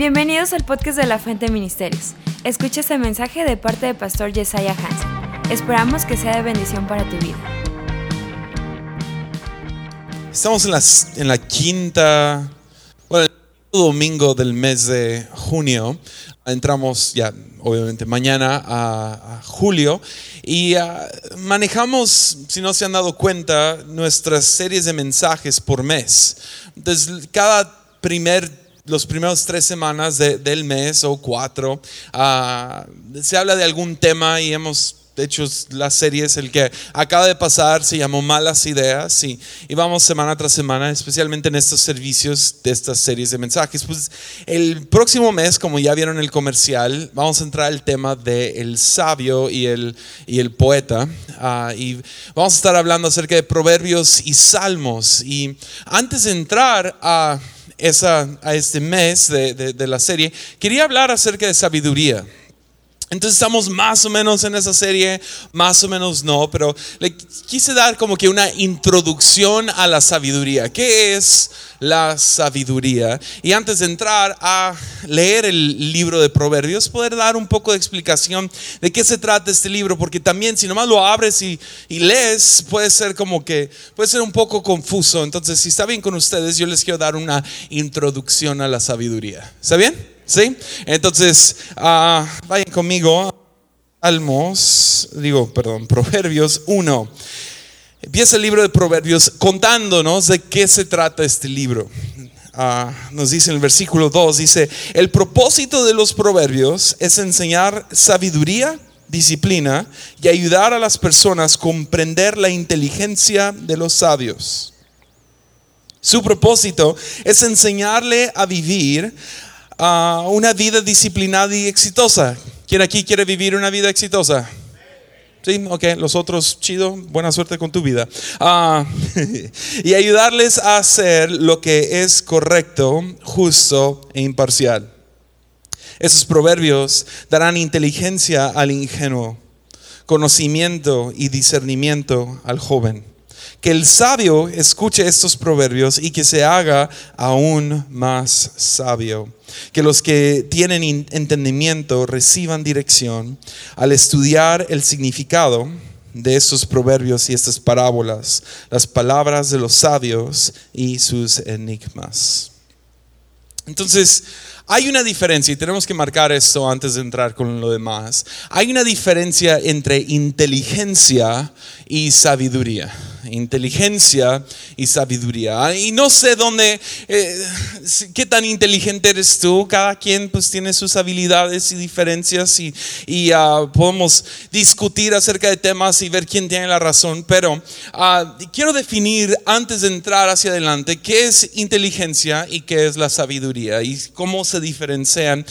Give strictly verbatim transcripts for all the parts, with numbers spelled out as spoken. Bienvenidos al podcast de La Fuente Ministerios. Escucha este mensaje de parte de Pastor Jesiah Hansen. Esperamos que sea de bendición para tu vida. Estamos en la, en la quinta, bueno, el domingo del mes de junio. Entramos ya, obviamente, mañana a, a julio y uh, manejamos, si no se han dado cuenta, nuestras series de mensajes por mes. Entonces, cada primer los primeros tres semanas de, del mes o cuatro uh, se habla de algún tema y hemos hecho las series. El que acaba de pasar se llamó Malas Ideas y, y vamos semana tras semana, especialmente en estos servicios de estas series de mensajes. Pues el próximo mes, como ya vieron en el comercial, vamos a entrar al tema de el sabio y el, y el poeta uh, y vamos a estar hablando acerca de Proverbios y Salmos. Y antes de entrar a Esa, a este mes de, de, de la serie, quería hablar acerca de sabiduría. Entonces estamos más o menos en esa serie, más o menos no, pero le quise dar como que una introducción a la sabiduría. ¿Qué es la sabiduría? Y antes de entrar a leer el libro de Proverbios, poder dar un poco de explicación de qué se trata este libro, porque también si nomás lo abres y, y lees, puede ser como que puede ser un poco confuso. Entonces, si está bien con ustedes, yo les quiero dar una introducción a la sabiduría. ¿Está bien? ¿Sí? Entonces uh, vayan conmigo Salmos, digo perdón Proverbios uno. Empieza el libro de Proverbios contándonos de qué se trata este libro. Uh, nos dice en el versículo dos, dice: el propósito de los proverbios es enseñar sabiduría, disciplina y ayudar a las personas a comprender la inteligencia de los sabios. Su propósito es enseñarle a vivir uh, una vida disciplinada y exitosa. ¿Quién aquí quiere vivir una vida exitosa? Sí, ok, los otros, chido, buena suerte con tu vida. uh, Y ayudarles a hacer lo que es correcto, justo e imparcial. Esos proverbios darán inteligencia al ingenuo, conocimiento y discernimiento al joven. Que el sabio escuche estos proverbios y que se haga aún más sabio. Que los que tienen entendimiento reciban dirección al estudiar el significado de estos proverbios y estas parábolas, las palabras de los sabios y sus enigmas. Entonces, hay una diferencia, y tenemos que marcar esto antes de entrar con lo demás. Hay una diferencia entre inteligencia y sabiduría. Inteligencia y sabiduría. Y no sé dónde, eh, qué tan inteligente eres tú. Cada quien pues tiene sus habilidades y diferencias y, y uh, podemos discutir acerca de temas y ver quién tiene la razón. Pero uh, quiero definir antes de entrar hacia adelante qué es inteligencia y qué es la sabiduría y cómo se diferencian.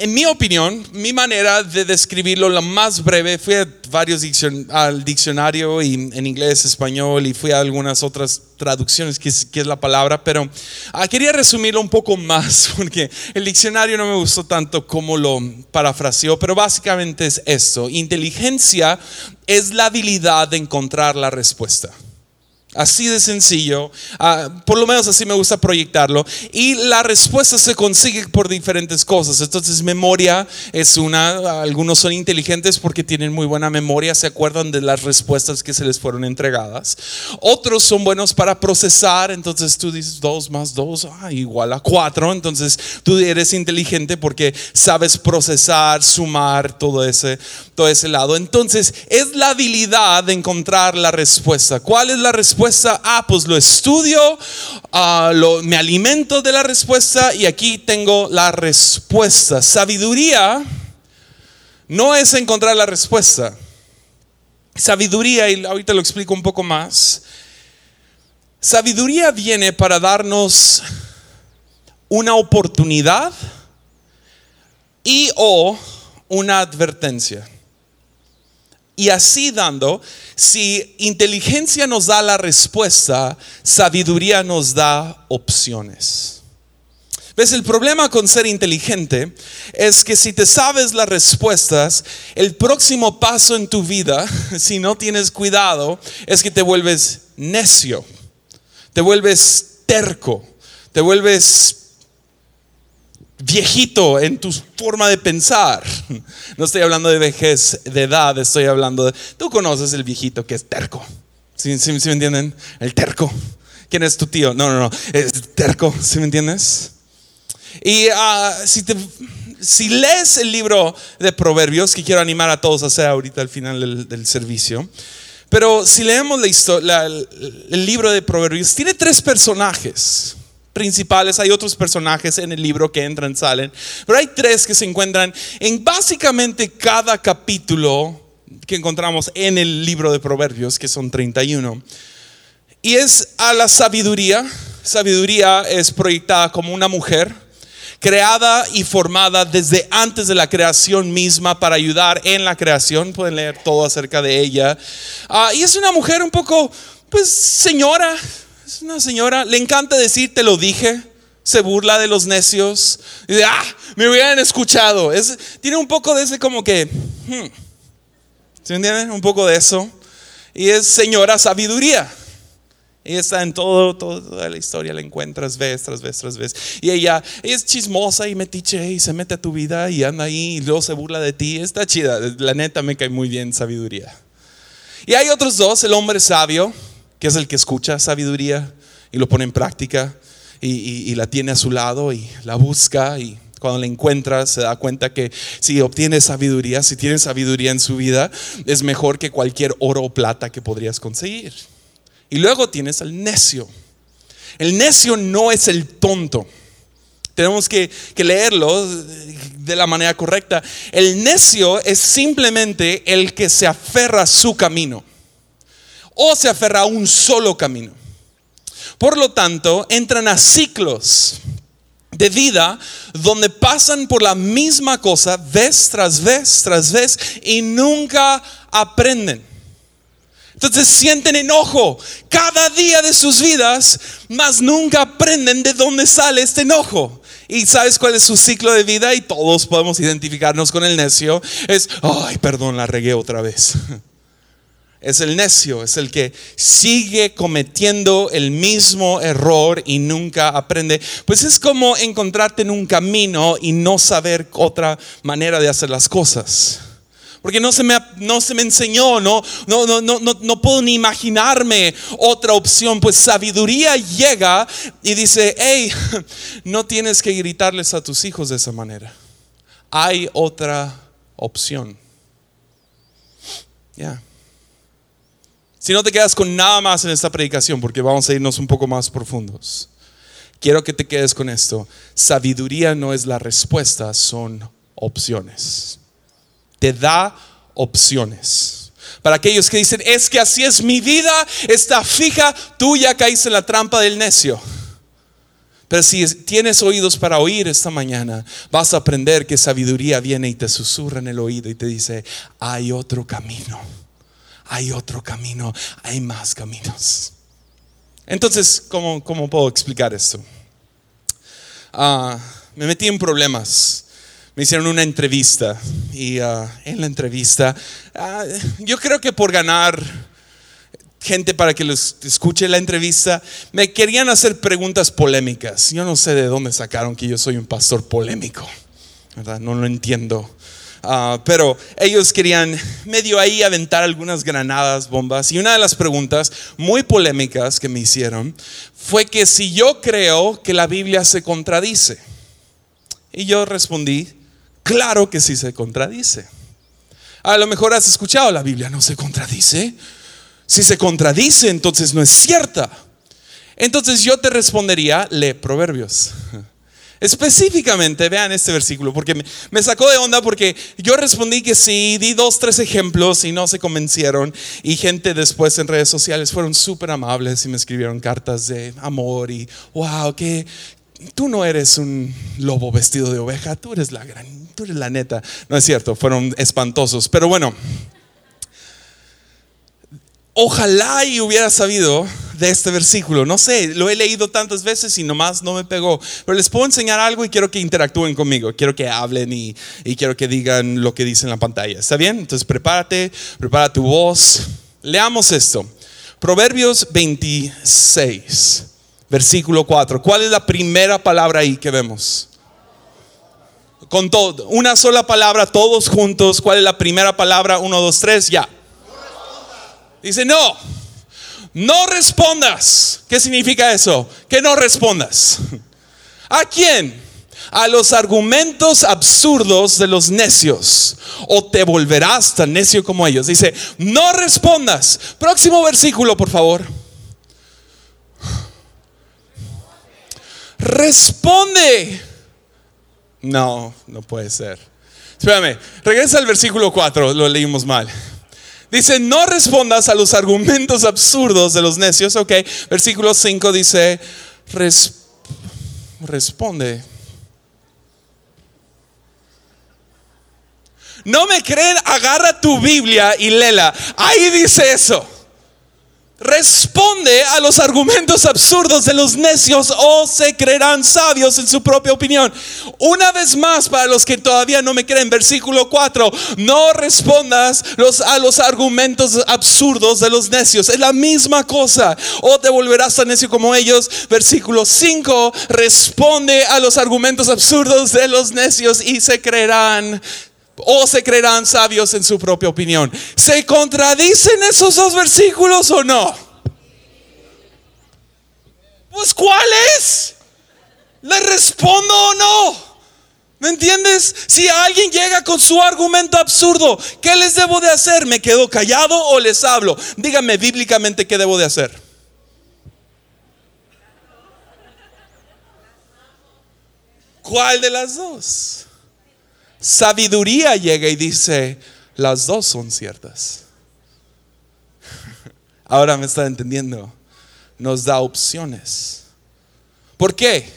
En mi opinión, mi manera de describirlo, la más breve, fui a varios diccion- al diccionario y en inglés, español, y fui a algunas otras traducciones, que es, que es la palabra, pero ah, quería resumirlo un poco más, porque el diccionario no me gustó tanto como lo parafraseó, pero básicamente es esto: inteligencia es la habilidad de encontrar la respuesta. Así de sencillo, uh, por lo menos así me gusta proyectarlo. Y la respuesta se consigue por diferentes cosas. Entonces, memoria es una. Algunos son inteligentes porque tienen muy buena memoria, se acuerdan de las respuestas que se les fueron entregadas. Otros son buenos para procesar. Entonces tú dices dos más dos ah, igual a cuatro. Entonces tú eres inteligente porque sabes procesar, sumar, todo ese, todo ese lado. Entonces es la habilidad de encontrar la respuesta. ¿Cuál es la respuesta? Ah, pues lo estudio, uh, lo, me alimento de la respuesta y aquí tengo la respuesta. Sabiduría no es encontrar la respuesta. Sabiduría, y ahorita lo explico un poco más. Sabiduría viene para darnos una oportunidad y o una advertencia. Y así dando, si inteligencia nos da la respuesta, sabiduría nos da opciones. ¿Ves? El problema con ser inteligente es que si te sabes las respuestas, el próximo paso en tu vida, si no tienes cuidado, es que te vuelves necio, te vuelves terco, te vuelves viejito en tu forma de pensar. No estoy hablando de vejez, de edad, estoy hablando de... Tú conoces el viejito que es terco. ¿Sí, sí, sí me entienden? El terco. ¿Quién es tu tío? No, no, no. Es terco, ¿sí me entiendes? Y uh, si, te, si lees el libro de Proverbios, que quiero animar a todos a hacer ahorita al final del, del servicio. Pero si leemos la histo- la, el libro de Proverbios, tiene tres personajes principales. Hay otros personajes en el libro que entran, salen, pero hay tres que se encuentran en básicamente cada capítulo que encontramos en el libro de Proverbios, que son treinta y uno. Y es a la sabiduría. Sabiduría es proyectada como una mujer creada y formada desde antes de la creación misma para ayudar en la creación. Pueden leer todo acerca de ella. uh, Y es una mujer un poco, pues, señora. Es una señora, le encanta decir te lo dije, se burla de los necios, y dice, ah, me hubieran escuchado. Es, tiene un poco de ese como que, hmm. ¿se entienden? Un poco de eso. Y es señora sabiduría. Ella está en todo, todo, toda la historia, la encuentras vez tras vez tras vez. Y ella, ella es chismosa y metiche y se mete a tu vida y anda ahí y luego se burla de ti. Está chida, la neta me cae muy bien sabiduría. Y hay otros dos, el hombre sabio, que es el que escucha sabiduría y lo pone en práctica y, y, y la tiene a su lado y la busca, y cuando la encuentra se da cuenta que si obtiene sabiduría, si tiene sabiduría en su vida, es mejor que cualquier oro o plata que podrías conseguir. Y luego tienes al necio. El necio no es el tonto. Tenemos que, que leerlo de la manera correcta. El necio es simplemente el que se aferra a su camino, o se aferra a un solo camino. Por lo tanto, entran a ciclos de vida donde pasan por la misma cosa vez tras vez tras vez y nunca aprenden. Entonces sienten enojo cada día de sus vidas, mas nunca aprenden de dónde sale este enojo. Y sabes cuál es su ciclo de vida, y todos podemos identificarnos con el necio. Es, ay, perdón, la regué otra vez. Es el necio, es el que sigue cometiendo el mismo error y nunca aprende. Pues es como encontrarte en un camino y no saber otra manera de hacer las cosas. Porque no se me, no se me enseñó, no, no, no, no, no, no puedo ni imaginarme otra opción. Pues sabiduría llega y dice, hey, no tienes que gritarles a tus hijos de esa manera. Hay otra opción. Ya. Yeah. Si no te quedas con nada más en esta predicación, porque vamos a irnos un poco más profundos, quiero que te quedes con esto. Sabiduría no es la respuesta, son opciones. Te da opciones. Para aquellos que dicen, es que así es mi vida, está fija, tú ya caíste en la trampa del necio. Pero si tienes oídos para oír esta mañana, vas a aprender que sabiduría viene y te susurra en el oído y te dice, hay otro camino. Hay otro camino, hay más caminos. Entonces, ¿cómo, cómo puedo explicar esto? Uh, me metí en problemas. Me hicieron una entrevista. Y uh, en la entrevista, uh, yo creo que por ganar gente para que los escuche la entrevista, me querían hacer preguntas polémicas. Yo no sé de dónde sacaron que yo soy un pastor polémico, ¿verdad? No lo entiendo. Uh, pero ellos querían medio ahí aventar algunas granadas, bombas. Y una de las preguntas muy polémicas que me hicieron fue que si yo creo que la Biblia se contradice. Y yo respondí, claro que sí se contradice. A lo mejor has escuchado, la Biblia no se contradice. Si se contradice, entonces no es cierta. Entonces yo te respondería, lee Proverbios. Específicamente, vean este versículo, porque me, me sacó de onda, porque yo respondí que sí, di dos, tres ejemplos y no se convencieron, y gente después en redes sociales fueron súper amables y me escribieron cartas de amor y wow, que tú no eres un lobo vestido de oveja, tú eres la gran, tú eres la neta. No es cierto, fueron espantosos, pero bueno, ojalá y hubiera sabido de este versículo. No sé, lo he leído tantas veces y nomás no me pegó. Pero les puedo enseñar algo y quiero que interactúen conmigo. Quiero que hablen y, y quiero que digan lo que dice en la pantalla. ¿Está bien? Entonces prepárate, prepara tu voz. Leamos esto. Proverbios veintiséis, versículo cuatro. ¿Cuál es la primera palabra ahí que vemos? Con todo, una sola palabra, todos juntos. ¿Cuál es la primera palabra? Uno, dos, tres, ya. Dice, no, no respondas. ¿Qué significa eso? Que no respondas. ¿A quién? A los argumentos absurdos de los necios, o te volverás tan necio como ellos. Dice, no respondas. Próximo versículo, por favor. Responde. No, no puede ser. Espérame, regresa al versículo cuatro, lo leímos mal. Dice, no respondas a los argumentos absurdos de los necios. Ok, versículo cinco dice, Resp- responde. No me creen, agarra tu Biblia y léela. Ahí dice eso. Responde a los argumentos absurdos de los necios, o se creerán sabios en su propia opinión. Una vez más, para los que todavía no me creen, versículo cuatro, no respondas los, a los argumentos absurdos de los necios. Es la misma cosa, o te volverás tan necio como ellos. Versículo cinco, responde a los argumentos absurdos de los necios y se creerán o se creerán sabios en su propia opinión. ¿Se contradicen esos dos versículos o no? Pues, ¿cuál es? ¿Le respondo o no? ¿Me entiendes? Si alguien llega con su argumento absurdo, ¿qué les debo de hacer? ¿Me quedo callado o les hablo? Díganme bíblicamente qué debo de hacer. ¿Cuál de las dos? Sabiduría llega y dice, las dos son ciertas. Ahora me está entendiendo. Nos da opciones. ¿Por qué?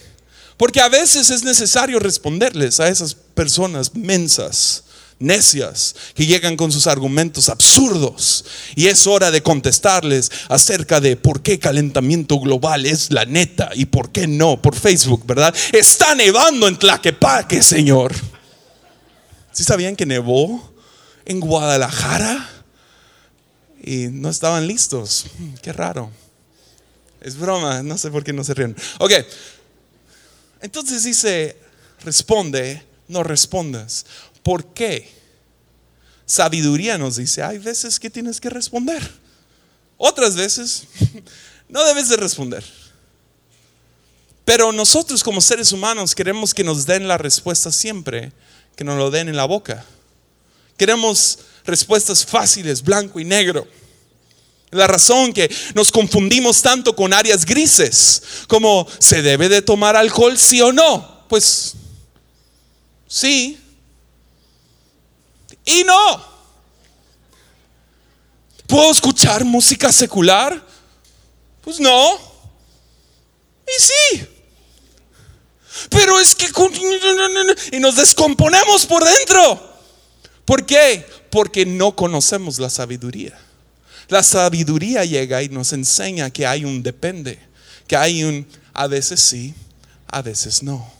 Porque a veces es necesario responderles a esas personas mensas, necias, que llegan con sus argumentos absurdos, y es hora de contestarles acerca de por qué calentamiento global es la neta y por qué no. Por Facebook, ¿verdad? Está nevando en Tlaquepaque, señor. ¿Sí sabían que nevó en Guadalajara? Y no estaban listos. Qué raro. Es broma, no sé por qué no se rieron. Ok, entonces dice, responde, no respondas. ¿Por qué? Sabiduría nos dice, hay veces que tienes que responder. Otras veces no debes de responder. Pero nosotros como seres humanos queremos que nos den la respuesta siempre, que nos lo den en la boca. Queremos respuestas fáciles, blanco y negro. La razón que nos confundimos tanto con áreas grises, como ¿se debe de tomar alcohol, sí o no? Pues sí y no. ¿Puedo escuchar música secular? Pues no y sí. Pero es que y nos descomponemos por dentro. ¿Por qué? Porque no conocemos la sabiduría. La sabiduría llega y nos enseña que hay un depende, que hay un a veces sí, a veces no.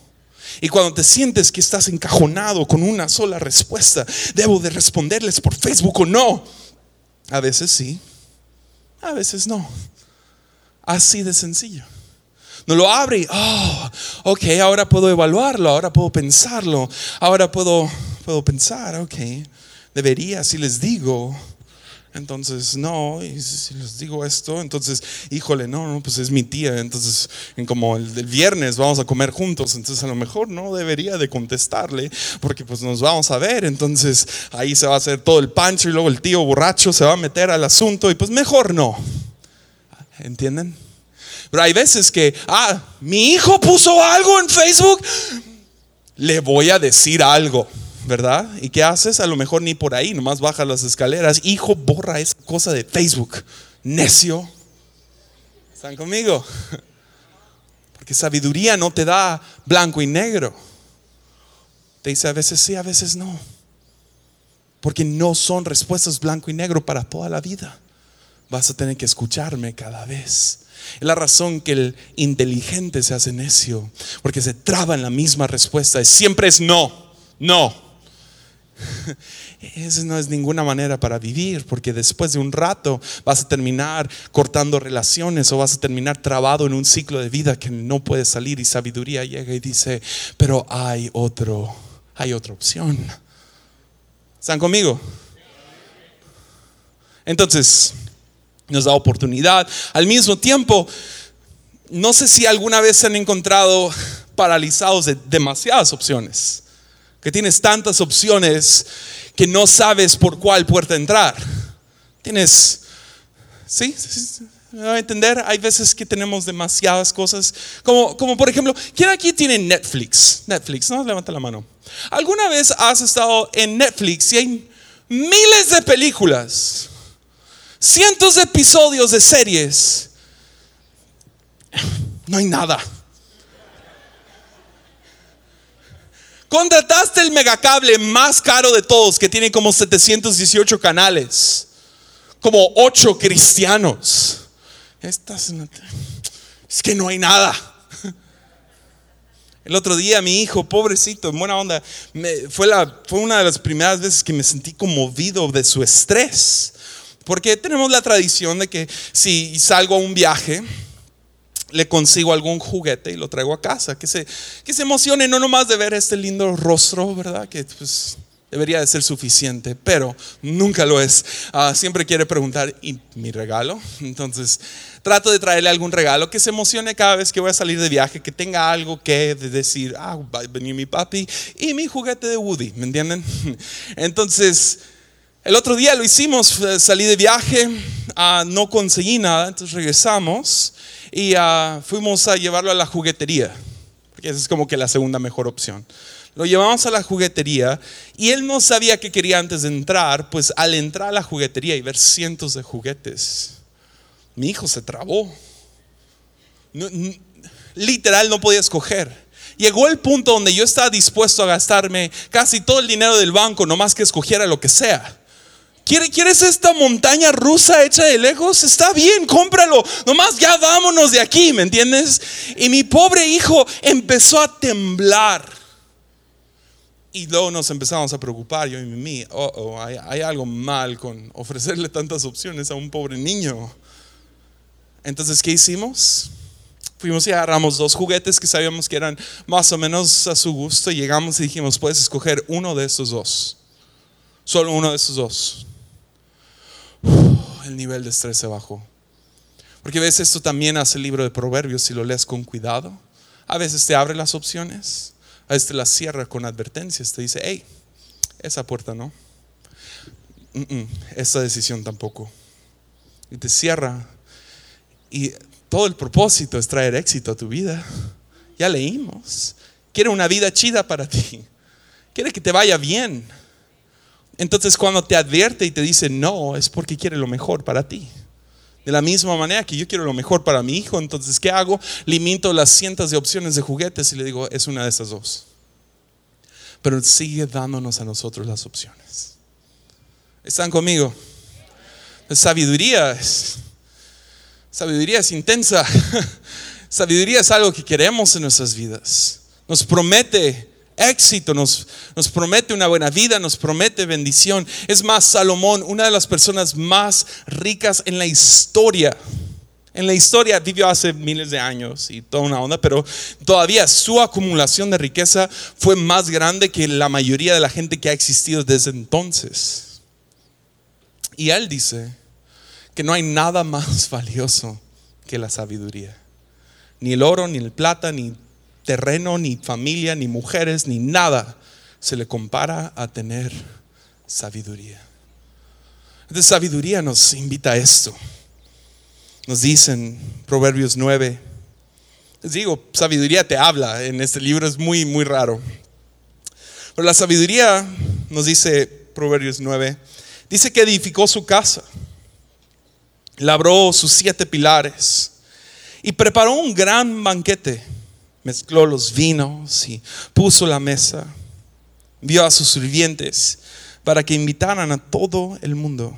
Y cuando te sientes que estás encajonado con una sola respuesta, debo de responderles por Facebook o no, a veces sí, a veces no. Así de sencillo. No lo abre y, oh, ok, ahora puedo evaluarlo, ahora puedo pensarlo, ahora puedo, puedo pensar, ok, debería, si les digo, entonces no, y si les digo esto, entonces, híjole, no, no, pues es mi tía, entonces, en como el, el viernes vamos a comer juntos, entonces a lo mejor no debería de contestarle, porque pues nos vamos a ver, entonces ahí se va a hacer todo el pancho y luego el tío borracho se va a meter al asunto y pues mejor no, ¿entienden? Pero hay veces que, ah, mi hijo puso algo en Facebook, le voy a decir algo, ¿verdad? ¿Y qué haces? A lo mejor ni por ahí, nomás baja las escaleras. Hijo, borra esa cosa de Facebook, necio. ¿Están conmigo? Porque sabiduría no te da blanco y negro. Te dice a veces sí, a veces no. Porque no son respuestas blanco y negro para toda la vida. Vas a tener que escucharme cada vez. Es la razón que el inteligente se hace necio, porque se traba en la misma respuesta. Siempre es no, no. Esa no es ninguna manera para vivir, porque después de un rato vas a terminar cortando relaciones o vas a terminar trabado en un ciclo de vida que no puedes salir. Y sabiduría llega y dice, pero hay otro hay otra opción. ¿Están conmigo? Entonces nos da oportunidad. Al mismo tiempo, no sé si alguna vez se han encontrado paralizados de demasiadas opciones, que tienes tantas opciones que no sabes por cuál puerta entrar. Tienes, ¿sí? ¿Sí? ¿Me va a entender? Hay veces que tenemos demasiadas cosas, como, como por ejemplo, ¿quién aquí tiene Netflix? Netflix, no, levanta la mano. ¿Alguna vez has estado en Netflix y hay miles de películas, cientos de episodios de series? No hay nada. Contrataste el megacable más caro de todos, que tiene como setecientos dieciocho canales, como ocho cristianos. Estas, es que no hay nada. El otro día mi hijo, pobrecito, en buena onda, me, fue, la, fue una de las primeras veces que me sentí conmovido de su estrés, porque tenemos la tradición de que si salgo a un viaje, le consigo algún juguete y lo traigo a casa, que se, que se emocione, no nomás de ver este lindo rostro, ¿verdad? Que pues debería de ser suficiente, pero nunca lo es. Uh, siempre quiere preguntar, ¿y mi regalo? Entonces trato de traerle algún regalo que se emocione cada vez que voy a salir de viaje, que tenga algo que decir, ah, va a venir mi papi y mi juguete de Woody, ¿me entienden? Entonces el otro día lo hicimos, salí de viaje, uh, no conseguí nada, entonces regresamos y uh, fuimos a llevarlo a la juguetería, porque esa es como que la segunda mejor opción. Lo llevamos a la juguetería y él no sabía qué quería antes de entrar. Pues al entrar a la juguetería y ver cientos de juguetes, mi hijo se trabó. No, no, literal no podía escoger. Llegó el punto donde yo estaba dispuesto a gastarme casi todo el dinero del banco, nomás que escogiera lo que sea. ¿Quieres esta montaña rusa hecha de Legos? Está bien, cómpralo. Nomás ya vámonos de aquí, ¿me entiendes? Y mi pobre hijo empezó a temblar. Y luego nos empezamos a preocupar, yo y Mimi, oh, oh, hay, hay algo mal con ofrecerle tantas opciones a un pobre niño. Entonces, ¿qué hicimos? Fuimos y agarramos dos juguetes que sabíamos que eran más o menos a su gusto. Y llegamos y dijimos, puedes escoger uno de esos dos, solo uno de esos dos. Uf, el nivel de estrés se bajó. Porque ves, esto también hace el libro de Proverbios, si lo lees con cuidado. A veces te abre las opciones, a este la cierra con advertencias, te dice, hey, esa puerta no, Mm-mm, esa decisión tampoco, y te cierra. Y todo el propósito es traer éxito a tu vida. Ya leímos, quiere una vida chida para ti, quiere que te vaya bien. Entonces cuando te advierte y te dice no, es porque quiere lo mejor para ti. De la misma manera que yo quiero lo mejor para mi hijo, entonces ¿qué hago? Limito las cientos de opciones de juguetes y le digo, es una de esas dos. Pero sigue dándonos a nosotros las opciones. ¿Están conmigo? La sabiduría es, sabiduría es intensa. Sabiduría es algo que queremos en nuestras vidas. Nos promete éxito, nos, nos promete una buena vida, nos promete bendición. Es más, Salomón, una de las personas más ricas en la historia, en la historia, vivió hace miles de años y toda una onda, pero todavía su acumulación de riqueza fue más grande que la mayoría de la gente que ha existido desde entonces. Y él dice que no hay nada más valioso que la sabiduría, ni el oro, ni el plata, ni terreno, ni familia, ni mujeres, ni nada se le compara a tener sabiduría. Entonces sabiduría nos invita a esto. Nos dicen Proverbios nueve. Les digo, sabiduría te habla en este libro, es muy muy raro. Pero la sabiduría nos dice Proverbios nueve, dice que edificó su casa, labró sus siete pilares y preparó un gran banquete. Mezcló los vinos y puso la mesa. Envió a sus sirvientes para que invitaran a todo el mundo.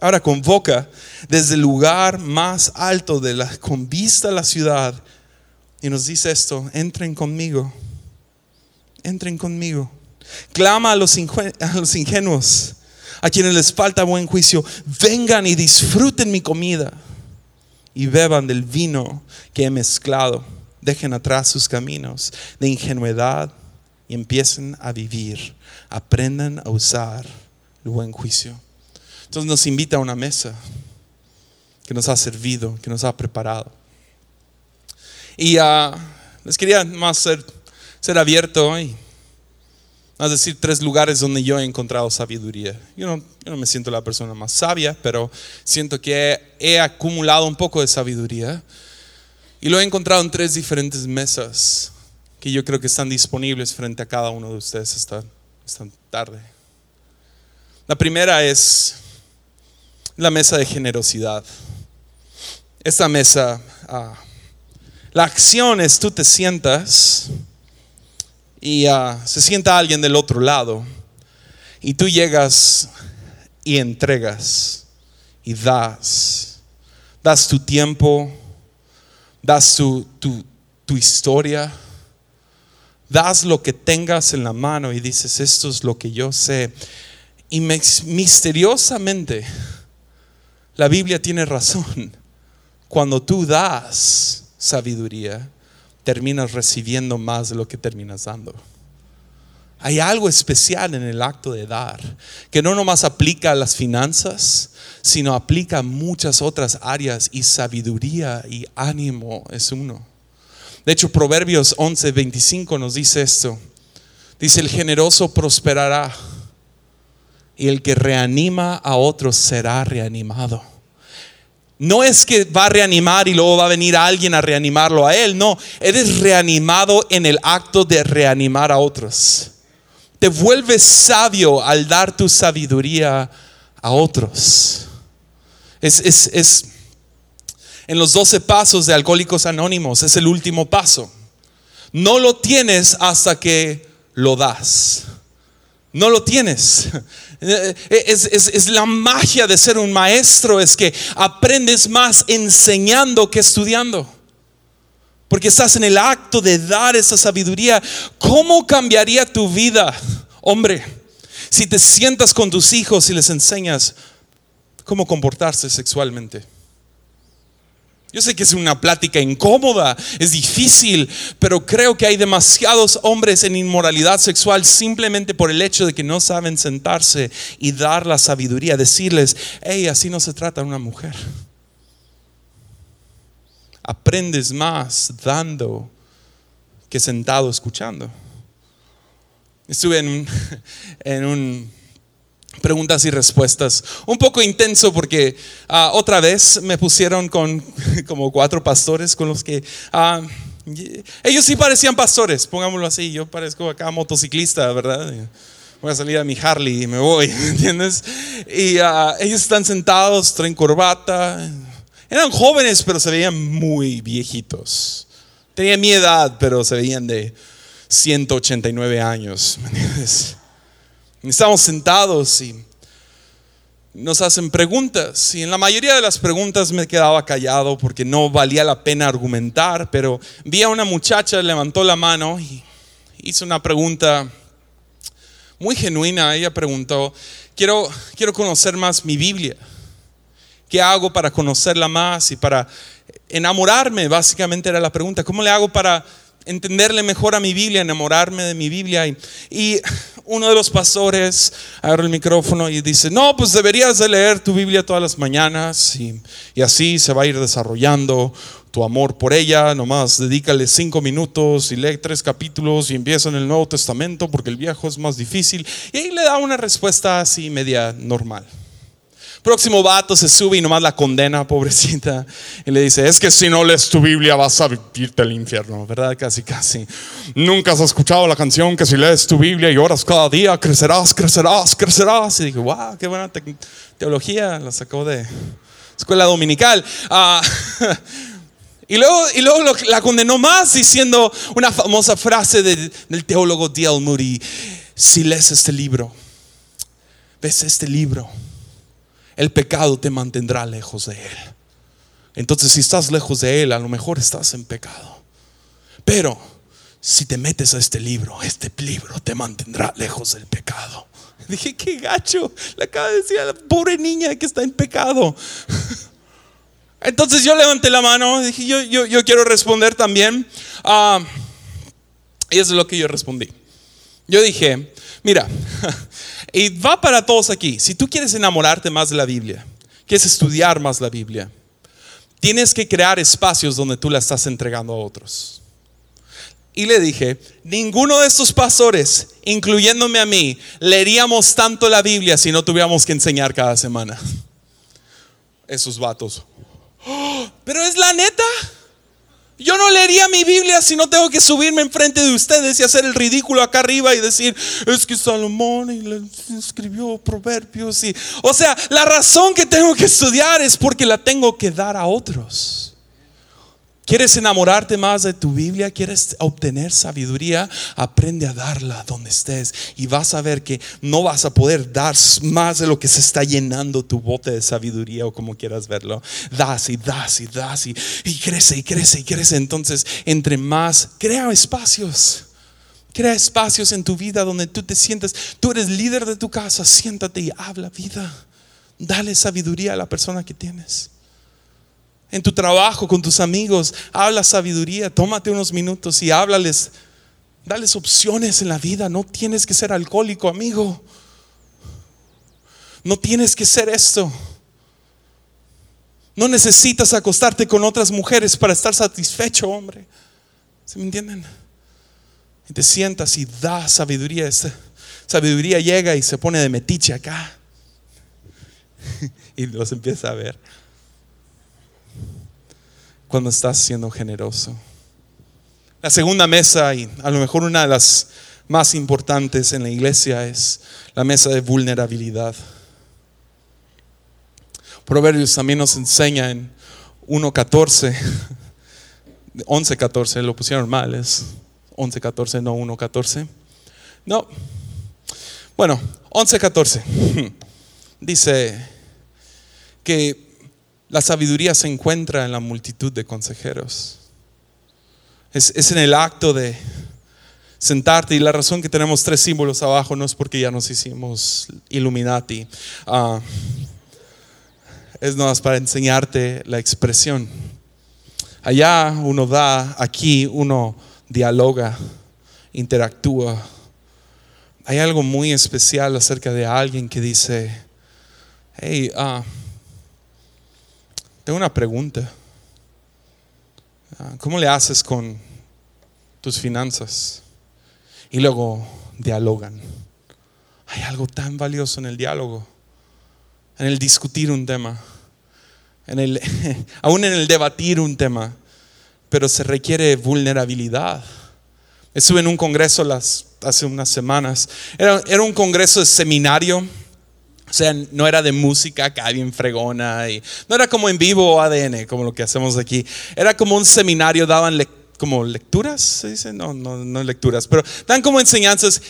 Ahora convoca desde el lugar más alto de la, con vista a la ciudad, y nos dice esto: entren conmigo, entren conmigo. Clama a los, ingenu- a los ingenuos, a quienes les falta buen juicio. Vengan y disfruten mi comida y beban del vino que he mezclado. Dejen atrás sus caminos de ingenuidad y empiecen a vivir, aprendan a usar el buen juicio. Entonces nos invita a una mesa que nos ha servido, que nos ha preparado. Y uh, les quería más ser, ser abierto hoy, a decir tres lugares donde yo he encontrado sabiduría. Yo no, yo no me siento la persona más sabia, pero siento que he, he acumulado un poco de sabiduría y lo he encontrado en tres diferentes mesas que yo creo que están disponibles frente a cada uno de ustedes esta, esta tarde. La primera es la mesa de generosidad. Esta mesa, ah, la acción es tú te sientas y uh, se sienta alguien del otro lado y tú llegas y entregas y das, das tu tiempo, das tu, tu, tu historia, das lo que tengas en la mano y dices esto es lo que yo sé. Y misteriosamente la Biblia tiene razón. Cuando tú das sabiduría, terminas recibiendo más de lo que terminas dando. Hay algo especial en el acto de dar, que no nomás aplica a las finanzas, sino aplica a muchas otras áreas, y sabiduría y ánimo es uno. De hecho, Proverbios once veinticinco nos dice esto. Dice: el generoso prosperará y el que reanima a otros será reanimado. No es que va a reanimar y luego va a venir alguien a reanimarlo a él. No, eres reanimado en el acto de reanimar a otros. Te vuelves sabio al dar tu sabiduría a otros. Es, es, es en los doce pasos de Alcohólicos Anónimos, es el último paso. No lo tienes hasta que lo das. No lo tienes. Es, es, es la magia de ser un maestro, es que aprendes más enseñando que estudiando, porque estás en el acto de dar esa sabiduría. ¿Cómo cambiaría tu vida, hombre, si te sientas con tus hijos y les enseñas cómo comportarse sexualmente? Yo sé que es una plática incómoda, es difícil, pero creo que hay demasiados hombres en inmoralidad sexual simplemente por el hecho de que no saben sentarse y dar la sabiduría, decirles: hey, así no se trata una mujer. Aprendes más dando que sentado escuchando. Estuve en, en un... preguntas y respuestas un poco intenso porque uh, otra vez me pusieron con como cuatro pastores con los que uh, ellos sí parecían pastores, pongámoslo así. Yo parezco acá motociclista, ¿verdad? Voy a salir a mi Harley y me voy, ¿entiendes? Y uh, ellos están sentados, traen corbata, eran jóvenes pero se veían muy viejitos, tenían mi edad pero se veían de ciento ochenta y nueve años, ¿entiendes? Estamos sentados y nos hacen preguntas, y en la mayoría de las preguntas me quedaba callado porque no valía la pena argumentar, pero vi a una muchacha, levantó la mano y hizo una pregunta muy genuina. Ella preguntó: quiero, quiero conocer más mi Biblia. ¿Qué hago para conocerla más y para enamorarme? Básicamente era la pregunta. ¿Cómo le hago para entenderle mejor a mi Biblia, enamorarme de mi Biblia? Y, y uno de los pastores agarra el micrófono y dice: no, pues deberías de leer tu Biblia todas las mañanas y, y así se va a ir desarrollando tu amor por ella. Nomás dedícale cinco minutos y lee tres capítulos y empieza en el Nuevo Testamento porque el Viejo es más difícil. Y ahí le da una respuesta así media normal. Próximo vato se sube y nomás la condena, pobrecita, y le dice: es que si no lees tu Biblia vas a vivirte al infierno, ¿verdad? Casi, casi. Nunca has escuchado la canción que si lees tu Biblia y oras cada día, crecerás, crecerás, crecerás. Y dije: wow, qué buena te- teología, la sacó de escuela dominical. Ah, y luego, y luego lo, la condenó más diciendo una famosa frase de, del teólogo D L Moody: si lees este libro, ves este libro, el pecado te mantendrá lejos de él. Entonces, si estás lejos de él, a lo mejor estás en pecado. Pero si te metes a este libro, este libro te mantendrá lejos del pecado. Dije: qué gacho, le acaba de decir a la pobre niña que está en pecado. Entonces yo levanté la mano, dije: yo, yo, yo quiero responder también. Ah, y eso es lo que yo respondí. Yo dije, mira, y va para todos aquí. Si tú quieres enamorarte más de la Biblia, quieres estudiar más la Biblia, tienes que crear espacios donde tú la estás entregando a otros. Y le dije, ninguno de estos pastores, incluyéndome a mí, leeríamos tanto la Biblia si no tuviéramos que enseñar cada semana. Esos vatos, oh, pero es la neta. Yo no leería mi Biblia si no tengo que subirme enfrente de ustedes y hacer el ridículo acá arriba y decir, es que Salomón escribió Proverbios y, o sea, la razón que tengo que estudiar es porque la tengo que dar a otros. ¿Quieres enamorarte más de tu Biblia? ¿Quieres obtener sabiduría? Aprende a darla donde estés y vas a ver que no vas a poder dar más de lo que se está llenando tu bote de sabiduría, o como quieras verlo. Das y das y das y, y crece y crece y crece. Entonces, entre más, crea espacios. Crea espacios en tu vida donde tú te sientas. Tú eres líder de tu casa, siéntate y habla vida. Dale sabiduría a la persona que tienes. En tu trabajo, con tus amigos, habla sabiduría. Tómate unos minutos y háblales. Dales opciones en la vida. No tienes que ser alcohólico, amigo. No tienes que ser esto. No necesitas acostarte con otras mujeres para estar satisfecho, hombre. ¿Sí me entienden? Y te sientas y da sabiduría. Esta sabiduría llega y se pone de metiche acá. Y los empieza a ver. Cuando estás siendo generoso. La segunda mesa, y a lo mejor una de las más importantes en la iglesia, es la mesa de vulnerabilidad. Proverbios también nos enseña en uno catorce, once catorce, lo pusieron mal, es once catorce, no uno catorce. No, bueno, once catorce dice que la sabiduría se encuentra en la multitud de consejeros. Es, es en el acto de sentarte. Y la razón que tenemos tres símbolos abajo no es porque ya nos hicimos Illuminati. Uh, es nada más para enseñarte la expresión. Allá uno da, aquí uno dialoga, interactúa. Hay algo muy especial acerca de alguien que dice, hey, ah. Uh, tengo una pregunta. ¿Cómo le haces con tus finanzas? Y luego dialogan. Hay algo tan valioso en el diálogo, en el discutir un tema, en el, aún en el debatir un tema, pero se requiere vulnerabilidad. Estuve en un congreso las, hace unas semanas. Era, era un congreso de seminario. O sea, no era de música acá bien fregona y no era como en vivo o A D N, como lo que hacemos aquí. Era como un seminario, daban le, como lecturas, ¿se dice? No, no, no lecturas, pero dan como enseñanzas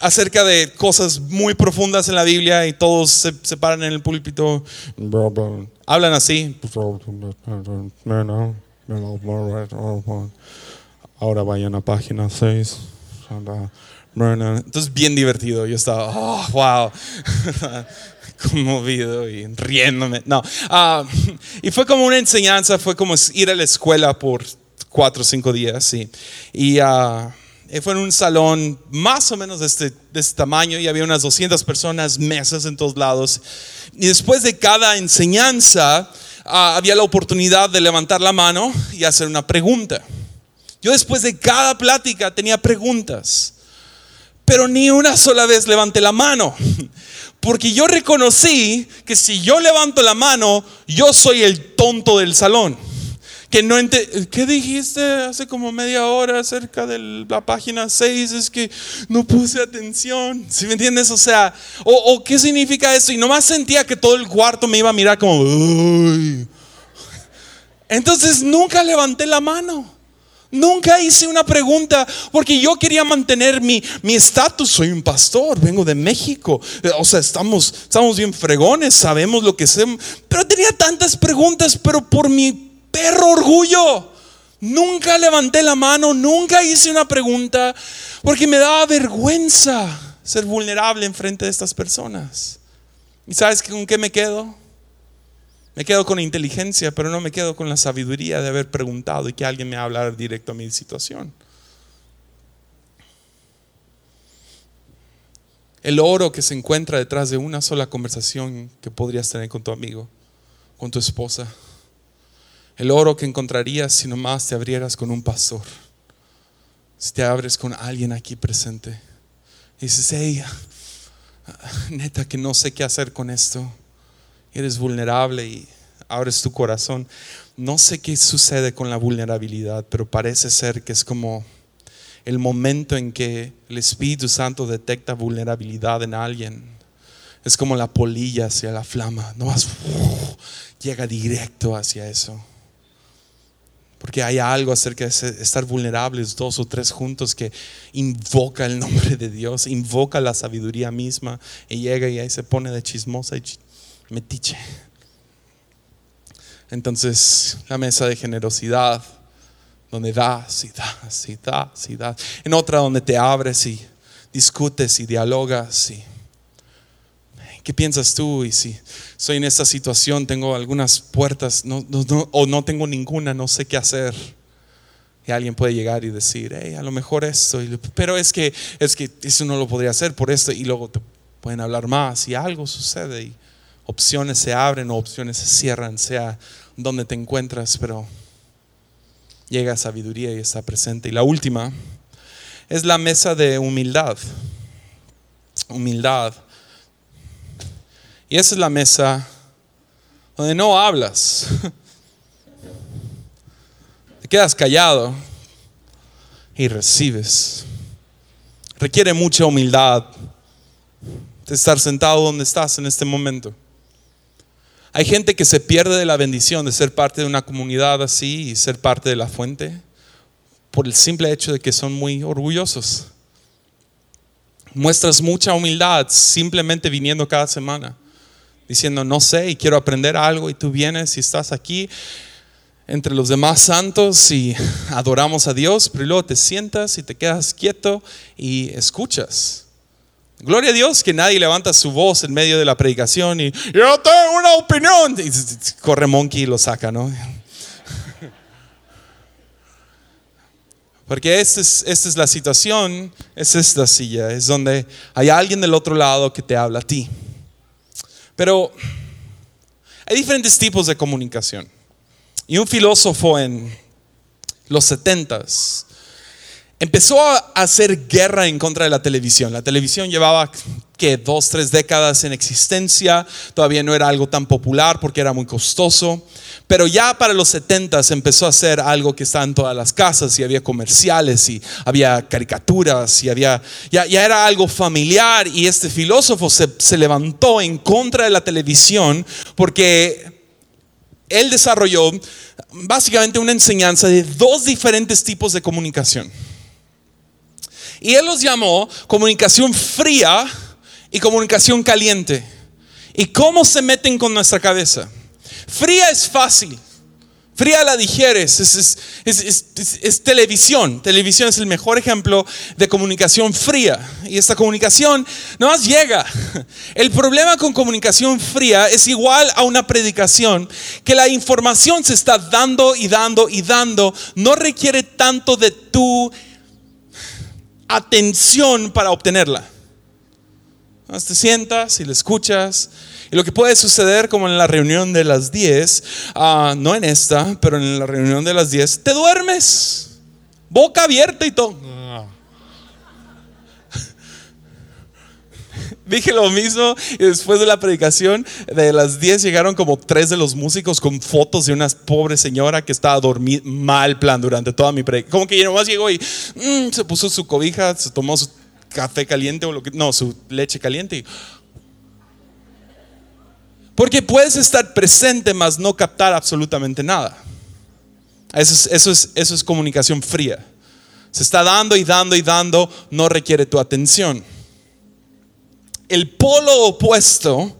acerca de cosas muy profundas en la Biblia, y todos se, se paran en el púlpito, hablan así. Ahora vayan a página seis. Entonces bien divertido. Yo estaba, oh, wow, conmovido y riéndome. No, uh, y fue como una enseñanza, fue como ir a la escuela por cuatro o cinco días, sí. Y uh, fue en un salón más o menos de este, de este tamaño, y había unas doscientas personas, mesas en todos lados. Y después de cada enseñanza uh, había la oportunidad de levantar la mano y hacer una pregunta. Yo después de cada plática tenía preguntas, pero ni una sola vez levanté la mano, porque yo reconocí que si yo levanto la mano, yo soy el tonto del salón. Que no ente- ¿Qué dijiste hace como media hora acerca de la página seis? Es que no puse atención. ¿Sí me entiendes? O sea, ¿o, o qué significa eso? Y nomás sentía que todo el cuarto me iba a mirar como, uy. Entonces nunca levanté la mano. Nunca hice una pregunta, porque yo quería mantener mi estatus. Soy un pastor, vengo de México. O sea, estamos, estamos bien fregones, sabemos lo que hacemos. Pero tenía tantas preguntas, pero por mi perro orgullo nunca levanté la mano, nunca hice una pregunta, porque me daba vergüenza ser vulnerable enfrente de estas personas. ¿Y sabes con qué me quedo? Me quedo con inteligencia, pero no me quedo con la sabiduría de haber preguntado y que alguien me hablara directo a mi situación. El oro que se encuentra detrás de una sola conversación que podrías tener con tu amigo, con tu esposa. El oro que encontrarías si nomás te abrieras con un pastor. Si te abres con alguien aquí presente y dices, hey, neta que no sé qué hacer con esto. Eres vulnerable y abres tu corazón. No sé qué sucede con la vulnerabilidad, pero parece ser que es como el momento en que el Espíritu Santo detecta vulnerabilidad en alguien. Es como la polilla hacia la flama, no más, uh, llega directo hacia eso. Porque hay algo acerca de estar vulnerables dos o tres juntos que invoca el nombre de Dios, invoca la sabiduría misma y llega y ahí se pone de chismosa y metiche. Entonces, la mesa de generosidad, donde das y das y das y das. En otra donde te abres y discutes y dialogas y ¿qué piensas tú? Y si soy en esta situación, tengo algunas puertas no, no, no, o no tengo ninguna, no sé qué hacer. Y alguien puede llegar y decir, hey, a lo mejor esto, y, pero es que, es que eso no lo podría hacer por esto. Y luego te pueden hablar más y algo sucede y opciones se abren o opciones se cierran, sea donde te encuentras, pero llega sabiduría y está presente. Y la última es la mesa de humildad. Humildad. Y esa es la mesa donde no hablas, te quedas callado y recibes. Requiere mucha humildad de estar sentado donde estás en este momento. Hay gente que se pierde de la bendición de ser parte de una comunidad así y ser parte de la fuente por el simple hecho de que son muy orgullosos. Muestras mucha humildad simplemente viniendo cada semana, diciendo no sé y quiero aprender algo, y tú vienes y estás aquí entre los demás santos y adoramos a Dios, pero luego te sientas y te quedas quieto y escuchas. Gloria a Dios que nadie levanta su voz en medio de la predicación y yo tengo una opinión, y corre Monkey y lo saca, ¿no? Porque esta es, esta es la situación, es esta silla, es donde hay alguien del otro lado que te habla a ti. Pero hay diferentes tipos de comunicación. Y un filósofo en los setentas empezó a hacer guerra en contra de la televisión. La televisión llevaba que dos, tres décadas en existencia. Todavía no era algo tan popular porque era muy costoso. Pero ya para los setentas empezó a hacer algo que estaba en todas las casas, y había comerciales y había caricaturas y había, ya, ya era algo familiar. Y este filósofo se, se levantó en contra de la televisión porque él desarrolló básicamente una enseñanza de dos diferentes tipos de comunicación. Y él los llamó comunicación fría y comunicación caliente. ¿Y cómo se meten con nuestra cabeza? Fría es fácil. Fría la digieres. Es, es, es, es, es, es televisión. Televisión es el mejor ejemplo de comunicación fría. Y esta comunicación nomás llega. El problema con comunicación fría es igual a una predicación, que la información se está dando y dando y dando. No requiere tanto de tu atención para obtenerla. Te sientas y la escuchas. Y lo que puede suceder, como en la reunión de las diez, uh, no en esta, pero en la reunión de las diez, te duermes, boca abierta y todo. Dije lo mismo, y después de la predicación de las diez llegaron como tres de los músicos con fotos de una pobre señora que estaba dormida, mal plan, durante toda mi predicación. Como que ya nomás llegó y mmm, se puso su cobija, se tomó su café caliente o lo que, no, su leche caliente. Y, porque puedes estar presente mas no captar absolutamente nada. Eso es, eso es, eso es comunicación fría. Se está dando y dando y dando, no requiere tu atención. El polo opuesto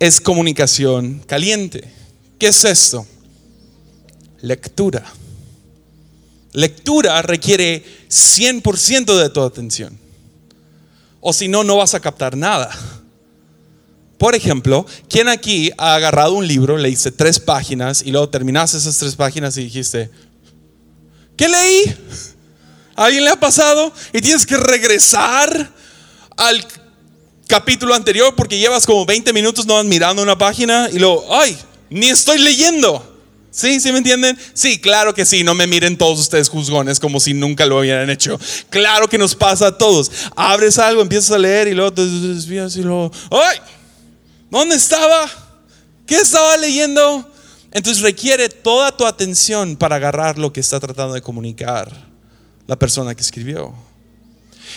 es comunicación caliente. ¿Qué es esto? Lectura. Lectura requiere cien por ciento de tu atención, o si no, no vas a captar nada. Por ejemplo, ¿quién aquí ha agarrado un libro, leíste tres páginas y luego terminaste esas tres páginas y dijiste, ¿qué leí? ¿A alguien le ha pasado? Y tienes que regresar al capítulo anterior porque llevas como veinte minutos nomás mirando una página y luego, ay, ni estoy leyendo. ¿Sí? ¿Sí me entienden? Sí, claro que sí. No me miren todos ustedes juzgones como si nunca lo hubieran hecho. Claro que nos pasa a todos. Abres algo, empiezas a leer y luego te desvías y luego, ¡ay! ¿Dónde estaba? ¿Qué estaba leyendo? Entonces requiere toda tu atención para agarrar lo que está tratando de comunicar la persona que escribió.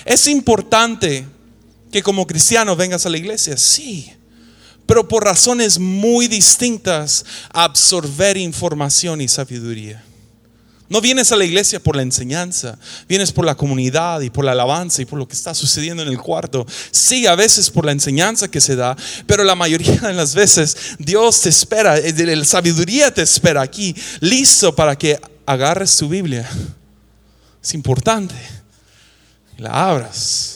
Es importante que como cristiano vengas a la iglesia, sí, pero por razones muy distintas, absorber información y sabiduría. No vienes a la iglesia por la enseñanza, vienes por la comunidad y por la alabanza y por lo que está sucediendo en el cuarto. Sí, a veces por la enseñanza que se da, pero la mayoría de las veces Dios te espera, la sabiduría te espera aquí, listo para que agarres tu Biblia. Es importante, la abras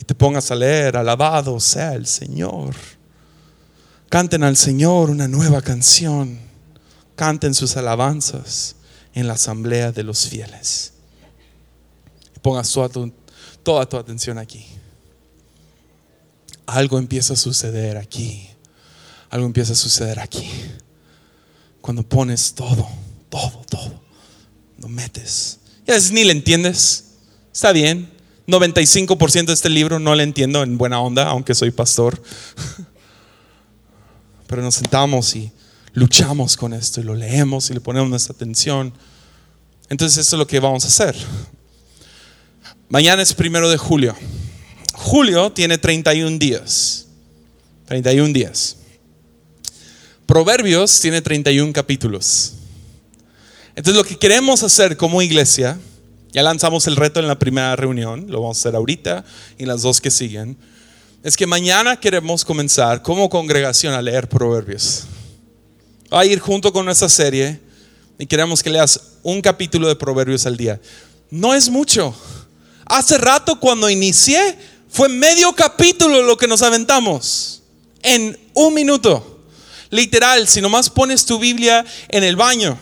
y te pongas a leer. Alabado sea el Señor. Canten al Señor una nueva canción, canten sus alabanzas en la asamblea de los fieles. Pongas toda tu, toda tu atención aquí. Algo empieza a suceder aquí. Algo empieza a suceder aquí. Cuando pones todo, todo, todo, lo metes. Y a veces ni le entiendes. Está bien. noventa y cinco por ciento de este libro no le entiendo en buena onda, aunque soy pastor. Pero nos sentamos y luchamos con esto y lo leemos y le ponemos nuestra atención. Entonces esto es lo que vamos a hacer. Mañana es primero de julio. Julio tiene treinta y un días. treinta y un días. Proverbios tiene treinta y un capítulos. Entonces lo que queremos hacer como iglesia, ya lanzamos el reto en la primera reunión, lo vamos a hacer ahorita y las dos que siguen, es que mañana queremos comenzar como congregación a leer Proverbios. Va a ir junto con nuestra serie y queremos que leas un capítulo de Proverbios al día. No es mucho. Hace rato cuando inicié fue medio capítulo lo que nos aventamos en un minuto. Literal, si nomás pones tu Biblia en el baño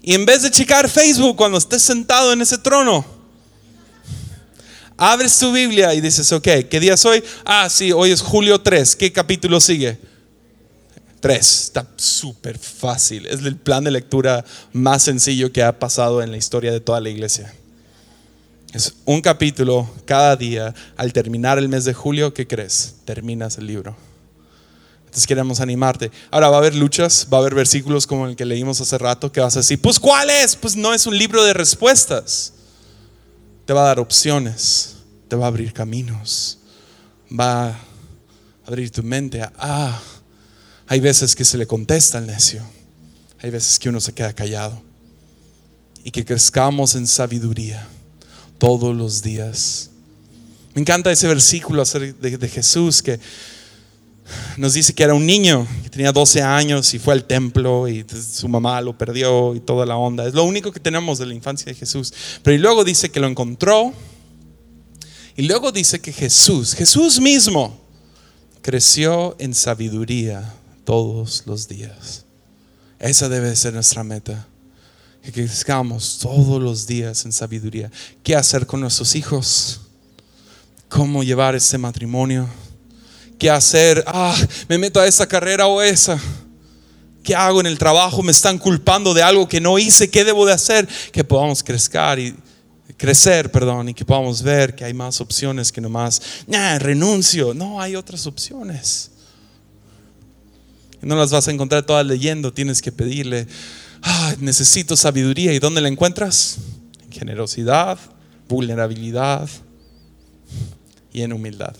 y en vez de checar Facebook cuando estés sentado en ese trono, abres tu Biblia y dices, ok, ¿qué día es hoy? Ah, sí, hoy es julio tres. ¿Qué capítulo sigue? tres. Está súper fácil. Es el plan de lectura más sencillo que ha pasado en la historia de toda la iglesia. Es un capítulo cada día. Al terminar el mes de julio, ¿qué crees? Terminas el libro. Entonces queremos animarte. Ahora va a haber luchas, va a haber versículos como el que leímos hace rato que vas a decir, pues ¿cuál es? Pues no es un libro de respuestas. Te va a dar opciones, te va a abrir caminos, va a abrir tu mente a, ah, hay veces que se le contesta al necio, hay veces que uno se queda callado, y que crezcamos en sabiduría todos los días. Me encanta ese versículo de, de Jesús que nos dice que era un niño que tenía doce años y fue al templo y su mamá lo perdió y toda la onda. Es lo único que tenemos de la infancia de Jesús. Pero y luego dice que lo encontró, y luego dice que Jesús, Jesús mismo creció en sabiduría todos los días. Esa debe ser nuestra meta, que crezcamos todos los días en sabiduría. ¿Qué hacer con nuestros hijos? ¿Cómo llevar este matrimonio? ¿Qué hacer? Ah, me meto a esa carrera o esa. ¿Qué hago en el trabajo? Me están culpando de algo que no hice. ¿Qué debo de hacer? Que podamos crecer y, crecer, perdón, y que podamos ver que hay más opciones que nomás nah, renuncio. No, hay otras opciones. No las vas a encontrar todas leyendo. Tienes que pedirle, ah, necesito sabiduría. ¿Y dónde la encuentras? En generosidad, vulnerabilidad y en humildad.